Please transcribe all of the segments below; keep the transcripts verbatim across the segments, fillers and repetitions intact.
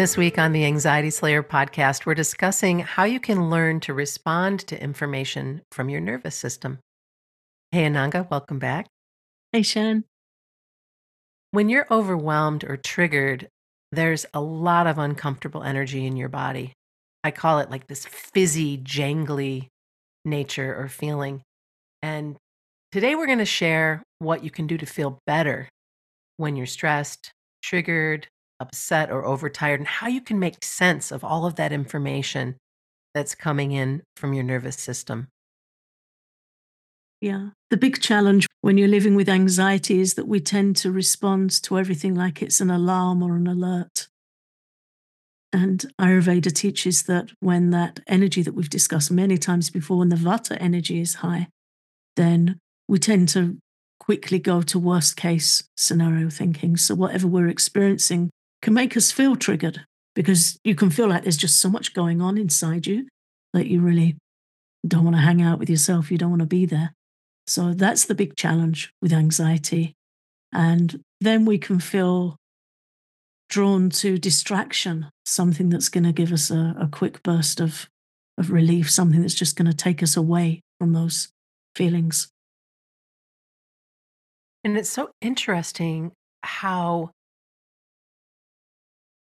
This week on the Anxiety Slayer podcast, we're discussing how you can learn to respond to information from your nervous system. Hey, Ananga, welcome back. Hey, Shannon. When you're overwhelmed or triggered, there's a lot of uncomfortable energy in your body. I call it like this fizzy, jangly nature or feeling. And today we're going to share what you can do to feel better when you're stressed, triggered, upset, or overtired, and how you can make sense of all of that information that's coming in from your nervous system. Yeah. The big challenge when you're living with anxiety is that we tend to respond to everything like it's an alarm or an alert. And Ayurveda teaches that when that energy that we've discussed many times before, when the vata energy is high, then we tend to quickly go to worst case scenario thinking. So whatever we're experiencing can make us feel triggered, because you can feel like there's just so much going on inside you that you really don't want to hang out with yourself. You don't want to be there. So that's the big challenge with anxiety. And then we can feel drawn to distraction, something that's going to give us a, a quick burst of, of relief, something that's just going to take us away from those feelings. And it's so interesting how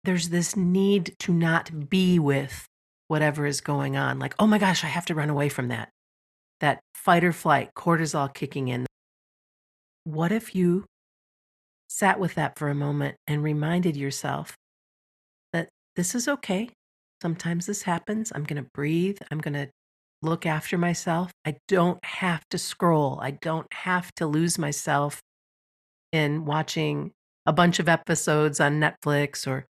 there's this need to not be with whatever is going on. Like, oh my gosh, I have to run away from that. That fight or flight, cortisol kicking in. What if you sat with that for a moment and reminded yourself that this is okay? Sometimes this happens. I'm going to breathe. I'm going to look after myself. I don't have to scroll. I don't have to lose myself in watching a bunch of episodes on Netflix or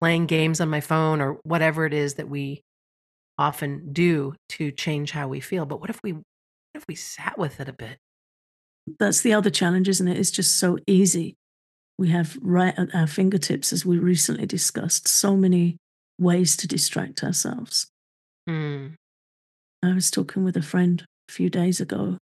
playing games on my phone or whatever it is that we often do to change how we feel. But what if we what if we sat with it a bit? That's the other challenge, isn't it? It's just so easy. We have right at our fingertips, as we recently discussed, so many ways to distract ourselves. Mm. I was talking with a friend a few days ago,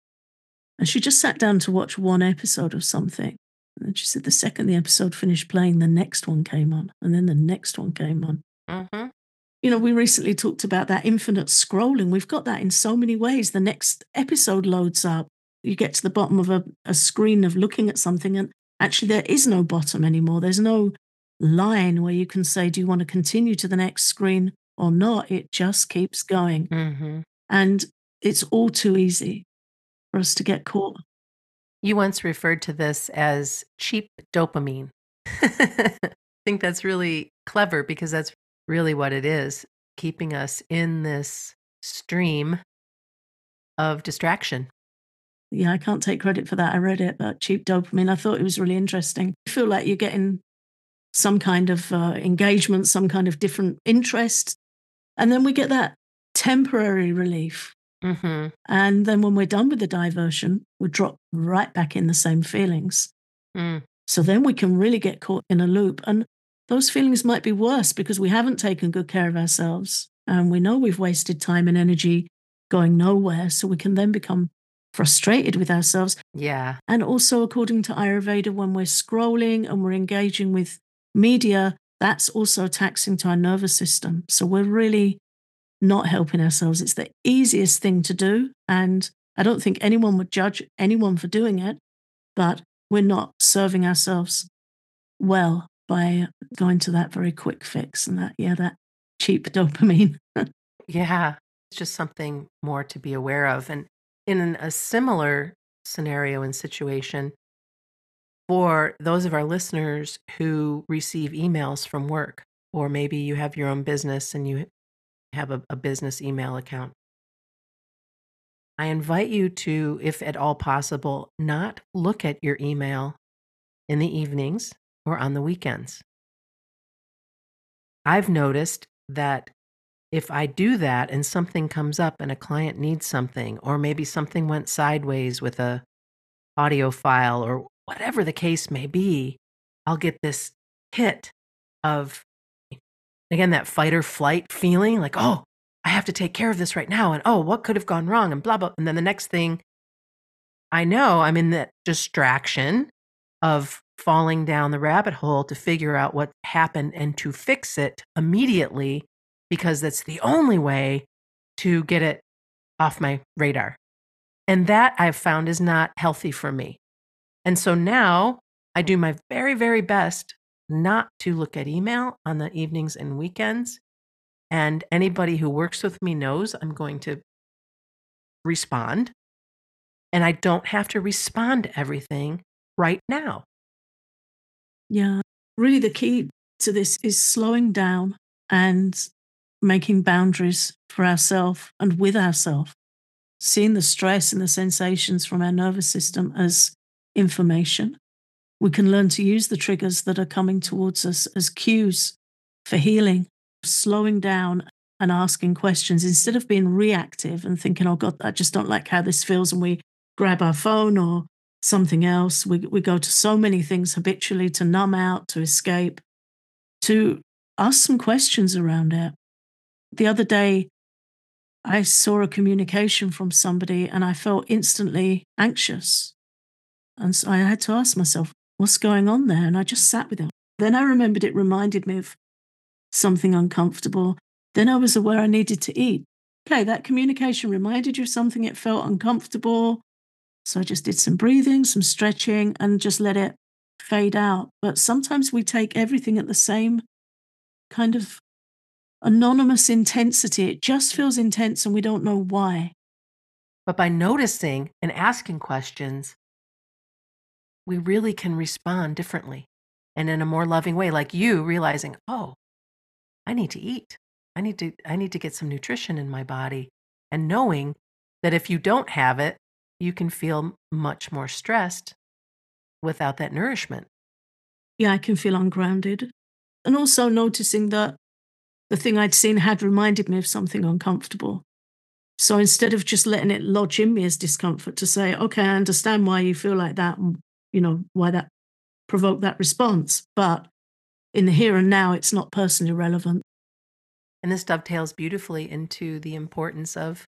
and she just sat down to watch one episode of something. And then she said the second the episode finished playing, the next one came on, and then the next one came on. Mm-hmm. You know, we recently talked about that infinite scrolling. We've got that in so many ways. The next episode loads up. You get to the bottom of a, a screen of looking at something, and actually there is no bottom anymore. There's no line where you can say, do you want to continue to the next screen or not? It just keeps going. Mm-hmm. And it's all too easy for us to get caught. You once referred to this as cheap dopamine. I think that's really clever, because that's really what it is, keeping us in this stream of distraction. Yeah, I can't take credit for that. I read it about cheap dopamine. I thought it was really interesting. I feel like you're getting some kind of uh, engagement, some kind of different interest. And then we get that temporary relief. Mm-hmm. And then when we're done with the diversion, we drop right back in the same feelings. Mm. So then we can really get caught in a loop. And those feelings might be worse because we haven't taken good care of ourselves, and we know we've wasted time and energy going nowhere. So we can then become frustrated with ourselves. Yeah. And also, according to Ayurveda, when we're scrolling and we're engaging with media, that's also taxing to our nervous system. So we're really not helping ourselves. It's the easiest thing to do. And I don't think anyone would judge anyone for doing it, but we're not serving ourselves well by going to that very quick fix and that, yeah, that cheap dopamine. Yeah, it's just something more to be aware of. And in a similar scenario and situation, for those of our listeners who receive emails from work, or maybe you have your own business and you have a, a business email account, I invite you to, if at all possible, not look at your email in the evenings or on the weekends. I've noticed that if I do that and something comes up and a client needs something, or maybe something went sideways with a audio file or whatever the case may be, I'll get this hit of, again, that fight or flight feeling, like, oh, I have to take care of this right now, and oh, what could have gone wrong, and blah, blah. And then the next thing I know, I'm in that distraction of falling down the rabbit hole to figure out what happened and to fix it immediately, because that's the only way to get it off my radar. And that I've found is not healthy for me. And so now I do my very, very best not to look at email on the evenings and weekends. And anybody who works with me knows I'm going to respond. And I don't have to respond to everything right now. Yeah. Really, the key to this is slowing down and making boundaries for ourselves and with ourselves, seeing the stress and the sensations from our nervous system as information. We can learn to use the triggers that are coming towards us as cues for healing, slowing down and asking questions instead of being reactive and thinking, oh God, I just don't like how this feels. And we grab our phone or something else. We we go to so many things habitually to numb out, to escape, to ask some questions around it. The other day, I saw a communication from somebody and I felt instantly anxious. And so I had to ask myself, what's going on there? And I just sat with them. Then I remembered it reminded me of something uncomfortable. Then I was aware I needed to eat. Okay, that communication reminded you of something. It felt uncomfortable. So I just did some breathing, some stretching, and just let it fade out. But sometimes we take everything at the same kind of anonymous intensity. It just feels intense and we don't know why. But by noticing and asking questions, we really can respond differently and in a more loving way, like you realizing, oh, I need to eat. I need to, I need to get some nutrition in my body. And knowing that if you don't have it, you can feel much more stressed without that nourishment. Yeah, I can feel ungrounded. And also noticing that the thing I'd seen had reminded me of something uncomfortable. So instead of just letting it lodge in me as discomfort, to say, okay, I understand why you feel like that, and you know, why that provoked that response. But in the here and now, it's not personally relevant. And this dovetails beautifully into the importance of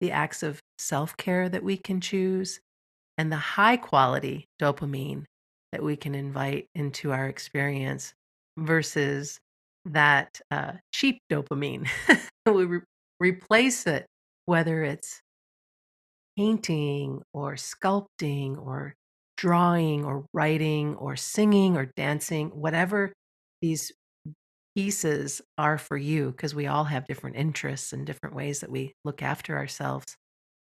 the acts of self-care that we can choose and the high-quality dopamine that we can invite into our experience versus that uh, cheap dopamine. We re- replace it, whether it's painting or sculpting or drawing or writing or singing or dancing, whatever these pieces are for you, because we all have different interests and different ways that we look after ourselves.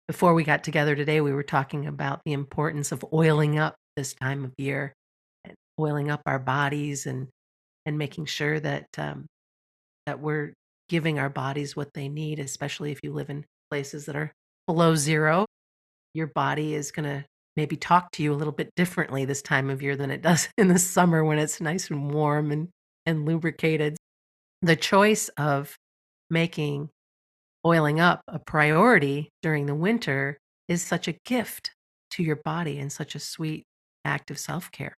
Before we got together today, we were talking about the importance of oiling up this time of year, and oiling up our bodies and and making sure that um, that we're giving our bodies what they need, especially if you live in places that are below zero. Your body is going to maybe talk to you a little bit differently this time of year than it does in the summer when it's nice and warm and, and lubricated. The choice of making oiling up a priority during the winter is such a gift to your body and such a sweet act of self-care.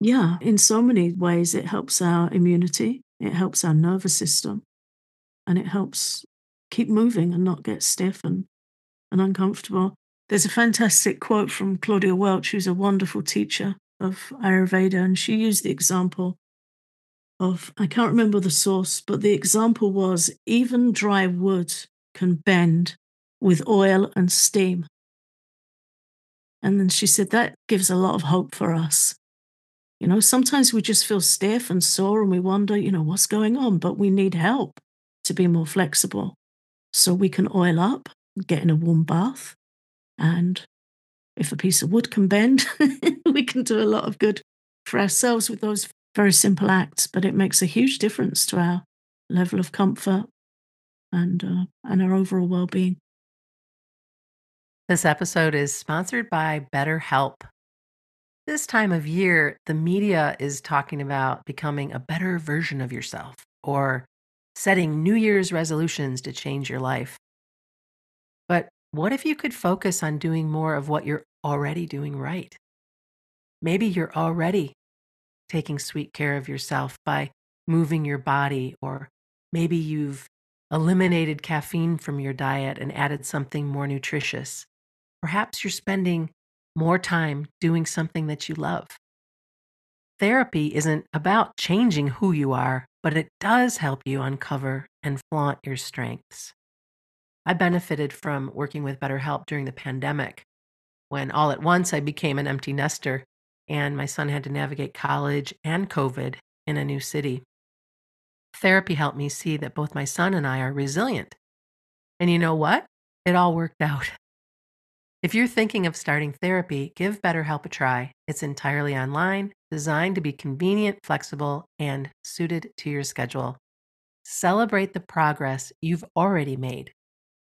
Yeah, in so many ways, it helps our immunity, it helps our nervous system, and it helps keep moving and not get stiff and, and uncomfortable. There's a fantastic quote from Claudia Welch, who's a wonderful teacher of Ayurveda, and she used the example of, I can't remember the source, but the example was, even dry wood can bend with oil and steam. And then she said, that gives a lot of hope for us. You know, sometimes we just feel stiff and sore and we wonder, you know, what's going on? But we need help to be more flexible. So we can oil up, get in a warm bath. And if a piece of wood can bend, we can do a lot of good for ourselves with those very simple acts. But it makes a huge difference to our level of comfort and, uh, and our overall well-being. This episode is sponsored by BetterHelp. This time of year, the media is talking about becoming a better version of yourself or setting New Year's resolutions to change your life. But what if you could focus on doing more of what you're already doing right? Maybe you're already taking sweet care of yourself by moving your body, or maybe you've eliminated caffeine from your diet and added something more nutritious. Perhaps you're spending more time doing something that you love, Therapy isn't about changing who you are, but it does help you uncover and flaunt your strengths. I benefited from working with BetterHelp during the pandemic, when all at once I became an empty nester and my son had to navigate college and COVID in a new city. Therapy helped me see that both my son and I are resilient. And you know what? It all worked out. If you're thinking of starting therapy, give BetterHelp a try. It's entirely online, designed to be convenient, flexible, and suited to your schedule. Celebrate the progress you've already made.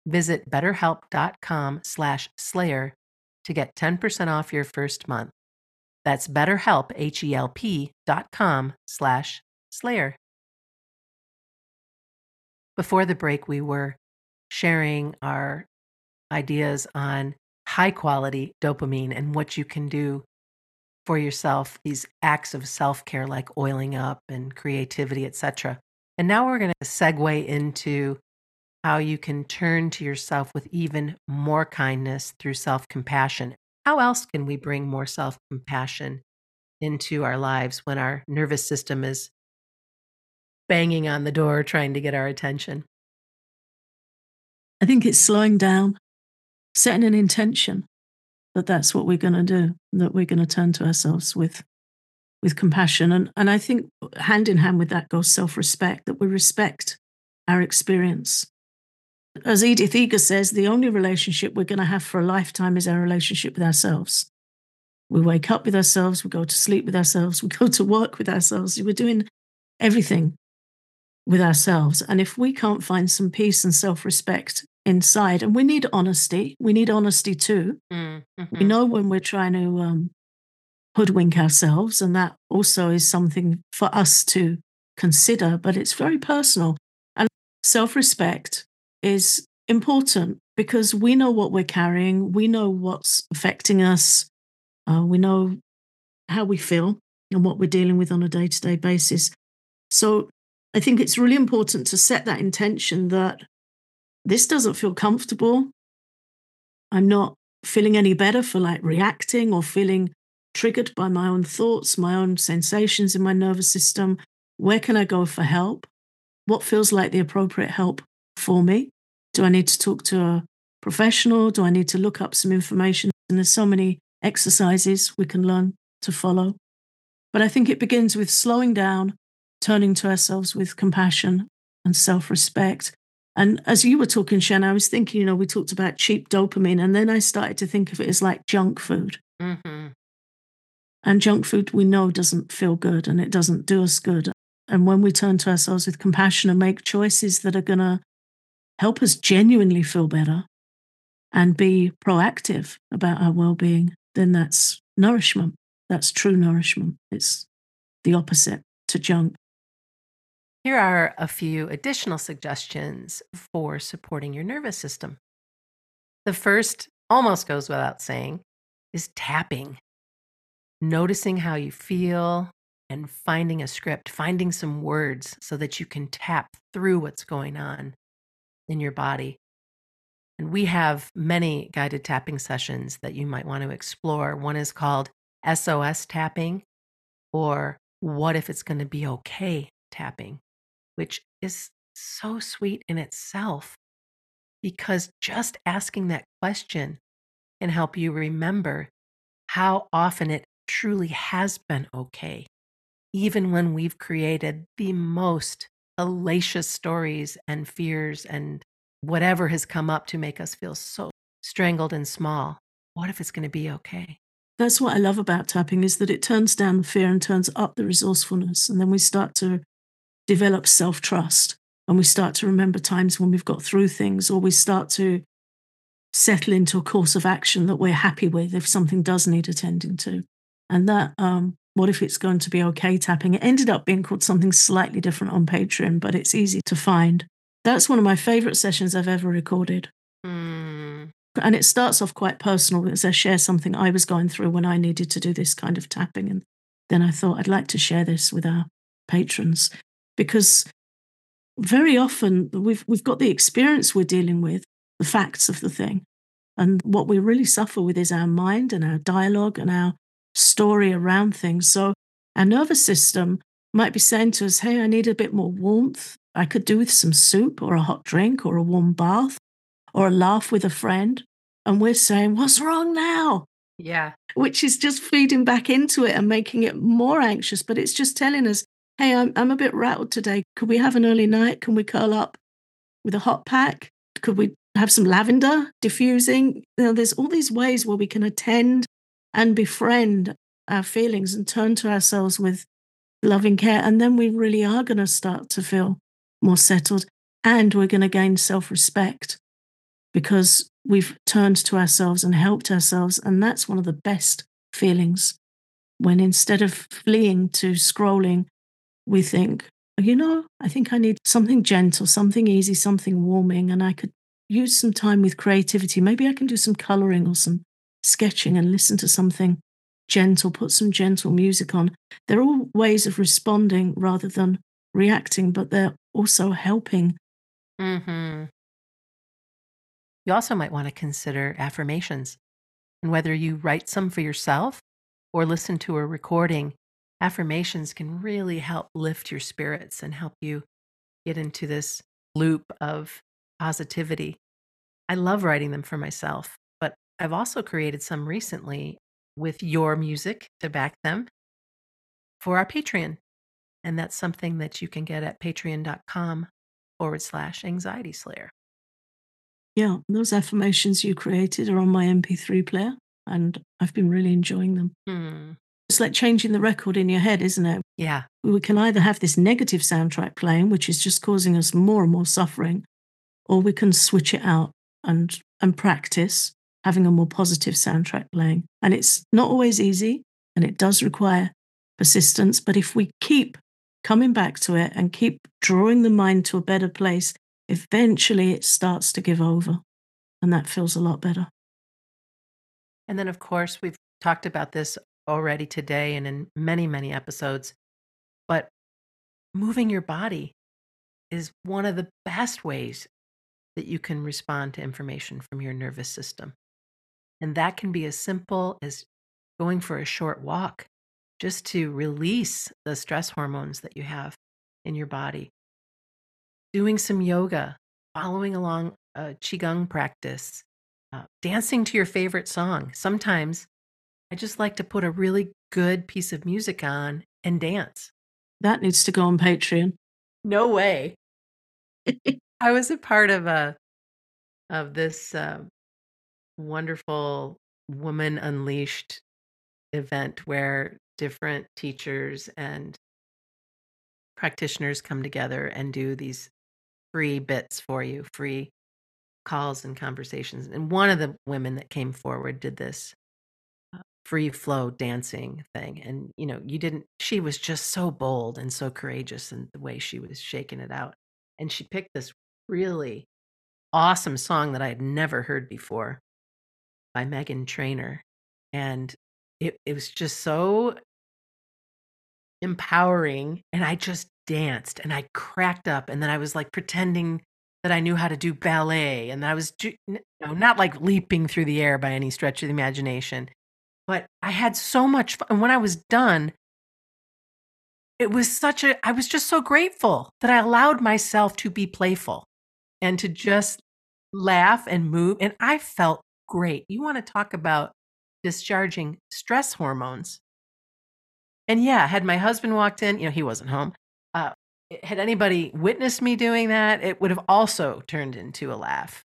Visit betterhelp.com slash slayer to get ten percent off your first month. That's betterhelp, H E L P, dot com slash slayer. Before the break, we were sharing our ideas on high-quality dopamine and what you can do for yourself, these acts of self-care like oiling up and creativity, et cetera. And now we're going to segue into how you can turn to yourself with even more kindness through self-compassion. How else can we bring more self-compassion into our lives when our nervous system is banging on the door trying to get our attention? I think it's slowing down, setting an intention that that's what we're going to do, that we're going to turn to ourselves with with compassion. And, and I think hand in hand with that goes self-respect, that we respect our experience. As Edith Eger says, the only relationship we're going to have for a lifetime is our relationship with ourselves. We wake up with ourselves, we go to sleep with ourselves, we go to work with ourselves. We're doing everything with ourselves. And if we can't find some peace and self-respect inside, and we need honesty, we need honesty too. Mm-hmm. We know when we're trying to um, hoodwink ourselves, and that also is something for us to consider, but it's very personal. And self-respect is important because we know what we're carrying. We know what's affecting us. Uh, we know how we feel and what we're dealing with on a day-to-day basis. So I think it's really important to set that intention that this doesn't feel comfortable. I'm not feeling any better for like reacting or feeling triggered by my own thoughts, my own sensations in my nervous system. Where can I go for help? What feels like the appropriate help for me? Do I need to talk to a professional? Do I need to look up some information? And there's so many exercises we can learn to follow. But I think it begins with slowing down, turning to ourselves with compassion and self-respect. And as you were talking, Shannon, I was thinking, you know, we talked about cheap dopamine, and then I started to think of it as like junk food. Mm-hmm. And junk food we know doesn't feel good and it doesn't do us good. And when we turn to ourselves with compassion and make choices that are going to help us genuinely feel better and be proactive about our well-being, then that's nourishment. That's true nourishment. It's the opposite to junk. Here are a few additional suggestions for supporting your nervous system. The first, almost goes without saying, is tapping. Noticing how you feel and finding a script, finding some words so that you can tap through what's going on in your body. And we have many guided tapping sessions that you might want to explore. One is called S O S tapping, or what if it's going to be okay tapping, which is so sweet in itself, because just asking that question can help you remember how often it truly has been okay, even when we've created the most hellacious stories and fears and whatever has come up to make us feel so strangled and small. What if it's going to be okay? That's what I love about tapping, is that it turns down the fear and turns up the resourcefulness. And then we start to develop self-trust, and we start to remember times when we've got through things, or we start to settle into a course of action that we're happy with if something does need attending to. And that, um, what if it's going to be okay tapping? It ended up being called something slightly different on Patreon, but it's easy to find. That's one of my favorite sessions I've ever recorded. Mm. And it starts off quite personal because I share something I was going through when I needed to do this kind of tapping. And then I thought I'd like to share this with our patrons, because very often we've, we've got the experience we're dealing with, the facts of the thing. And what we really suffer with is our mind and our dialogue and our story around things. So Our nervous system might be saying to us, hey, I need a bit more warmth. I could do with some soup or a hot drink or a warm bath or a laugh with a friend. And we're saying, what's wrong now? Yeah. Which is just feeding back into it and making it more anxious. But it's just telling us, hey, I'm, I'm a bit rattled today. Could we have an early night? Can we curl up with a hot pack? Could we have some lavender diffusing? You know, there's all these ways where we can attend and befriend our feelings and turn to ourselves with loving care. And then we really are going to start to feel more settled, and we're going to gain self-respect because we've turned to ourselves and helped ourselves. And that's one of the best feelings, when instead of fleeing to scrolling, we think, you know, I think I need something gentle, something easy, something warming, and I could use some time with creativity. Maybe I can do some coloring or some sketching and listen to something gentle, put some gentle music on. They're all ways of responding rather than reacting, but they're also helping. Mm-hmm. You also might want to consider affirmations, and whether you write some for yourself or listen to a recording, affirmations can really help lift your spirits and help you get into this loop of positivity. I love writing them for myself, but I've also created some recently with your music to back them for our Patreon. And that's something that you can get at patreon.com forward slash anxiety slayer. Yeah, those affirmations you created are on my M P three player, and I've been really enjoying them. Hmm. It's like changing the record in your head, isn't it? Yeah. We can either have this negative soundtrack playing, which is just causing us more and more suffering, or we can switch it out and and practice having a more positive soundtrack playing. And it's not always easy, and it does require persistence. But if we keep coming back to it and keep drawing the mind to a better place, eventually it starts to give over, and that feels a lot better. And then, of course, we've talked about this already today and in many, many episodes, but moving your body is one of the best ways that you can respond to information from your nervous system. And that can be as simple as going for a short walk just to release the stress hormones that you have in your body. Doing some yoga, following along a Qigong practice, uh, dancing to your favorite song. Sometimes I just like to put a really good piece of music on and dance. That needs to go on Patreon. No way. I was a part of a of this uh, wonderful Woman Unleashed event where different teachers and practitioners come together and do these free bits for you, free calls and conversations. And one of the women that came forward did this uh, free flow dancing thing. And, you know, you didn't, she was just so bold and so courageous in the way she was shaking it out. And she picked this really awesome song that I had never heard before by Meghan Trainor. And it, it was just so empowering. And I just danced and I cracked up. And then I was like pretending that I knew how to do ballet. And I was you know, not like leaping through the air by any stretch of the imagination, but I had so much fun. And when I was done, it was such a, I was just so grateful that I allowed myself to be playful and to just laugh and move. And I felt great. You want to talk about discharging stress hormones. And yeah, had my husband walked in, you know, he wasn't home. Uh, had anybody witnessed me doing that, it would have also turned into a laugh.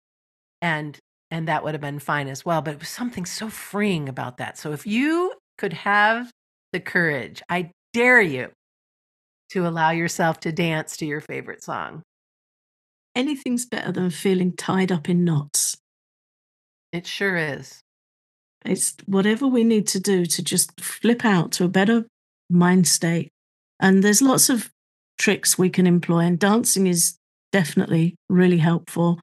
And, and that would have been fine as well. But it was something so freeing about that. So if you could have the courage, I dare you to allow yourself to dance to your favorite song. Anything's better than feeling tied up in knots. It sure is. It's whatever we need to do to just flip out to a better mind state. And there's lots of tricks we can employ, and dancing is definitely really helpful.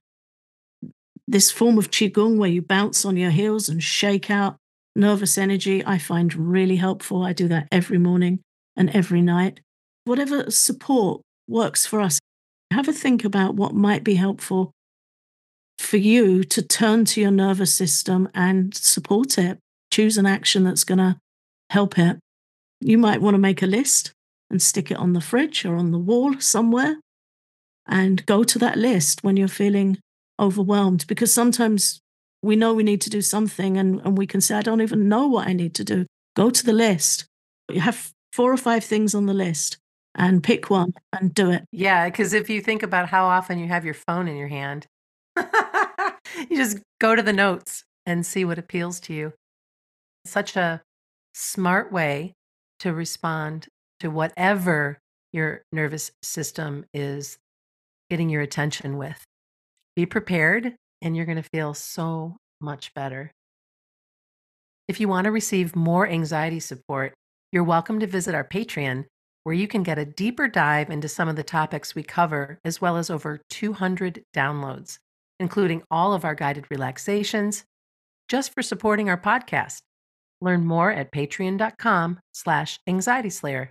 This form of Qigong where you bounce on your heels and shake out nervous energy, I find really helpful. I do that every morning and every night. Whatever support works for us, have a think about what might be helpful for you to turn to your nervous system and support it. Choose an action that's going to help it. You might want to make a list and stick it on the fridge or on the wall somewhere, and go to that list when you're feeling overwhelmed, because sometimes we know we need to do something and, and we can say, I don't even know what I need to do. Go to the list. You have four or five things on the list and pick one and do it. Yeah, because if you think about how often you have your phone in your hand, you just go to the notes and see what appeals to you. Such a smart way to respond to whatever your nervous system is getting your attention with. Be prepared, and you're going to feel so much better. If you want to receive more anxiety support, you're welcome to visit our Patreon, where you can get a deeper dive into some of the topics we cover, as well as over two hundred downloads, including all of our guided relaxations, just for supporting our podcast. Learn more at patreon dot com slash anxiety slayer.